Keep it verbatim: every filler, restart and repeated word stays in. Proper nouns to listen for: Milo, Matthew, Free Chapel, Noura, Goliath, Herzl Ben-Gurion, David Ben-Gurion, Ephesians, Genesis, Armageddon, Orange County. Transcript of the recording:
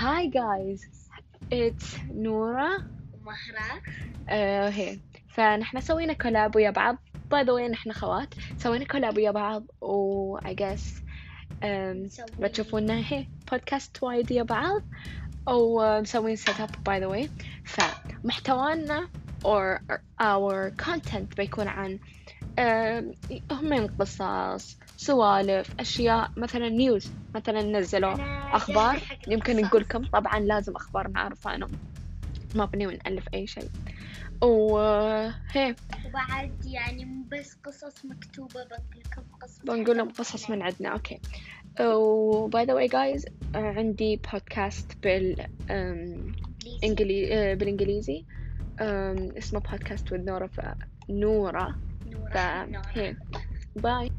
Hi guys, it's Noura ومهرة. uh, hey. فنحن سوينا كولاب ويا بعض. by the way نحن خوات سوينا كولاب ويا بعض و I guess um, بتشوفونا هي بودكاست وايد ويا بعض أو مسوين سيت اب by the way. فمحتوانا or our content بيكون عن uh, همين قصص سوالف أشياء مثلا نيوز مثلا نزلوا أخبار يمكن نقولكم طبعا لازم أخبار نعرفها أنا ما بنيو نألف أي شيء وهي وبعد يعني مو بس قصص مكتوبة بنقولكم قصص بنقولهم قصص من عندنا أوكي وباي ذا واي جايز عندي بودكاست بال إنجلي بالإنجليزي اسمه بودكاست with نورا نورا نورا باي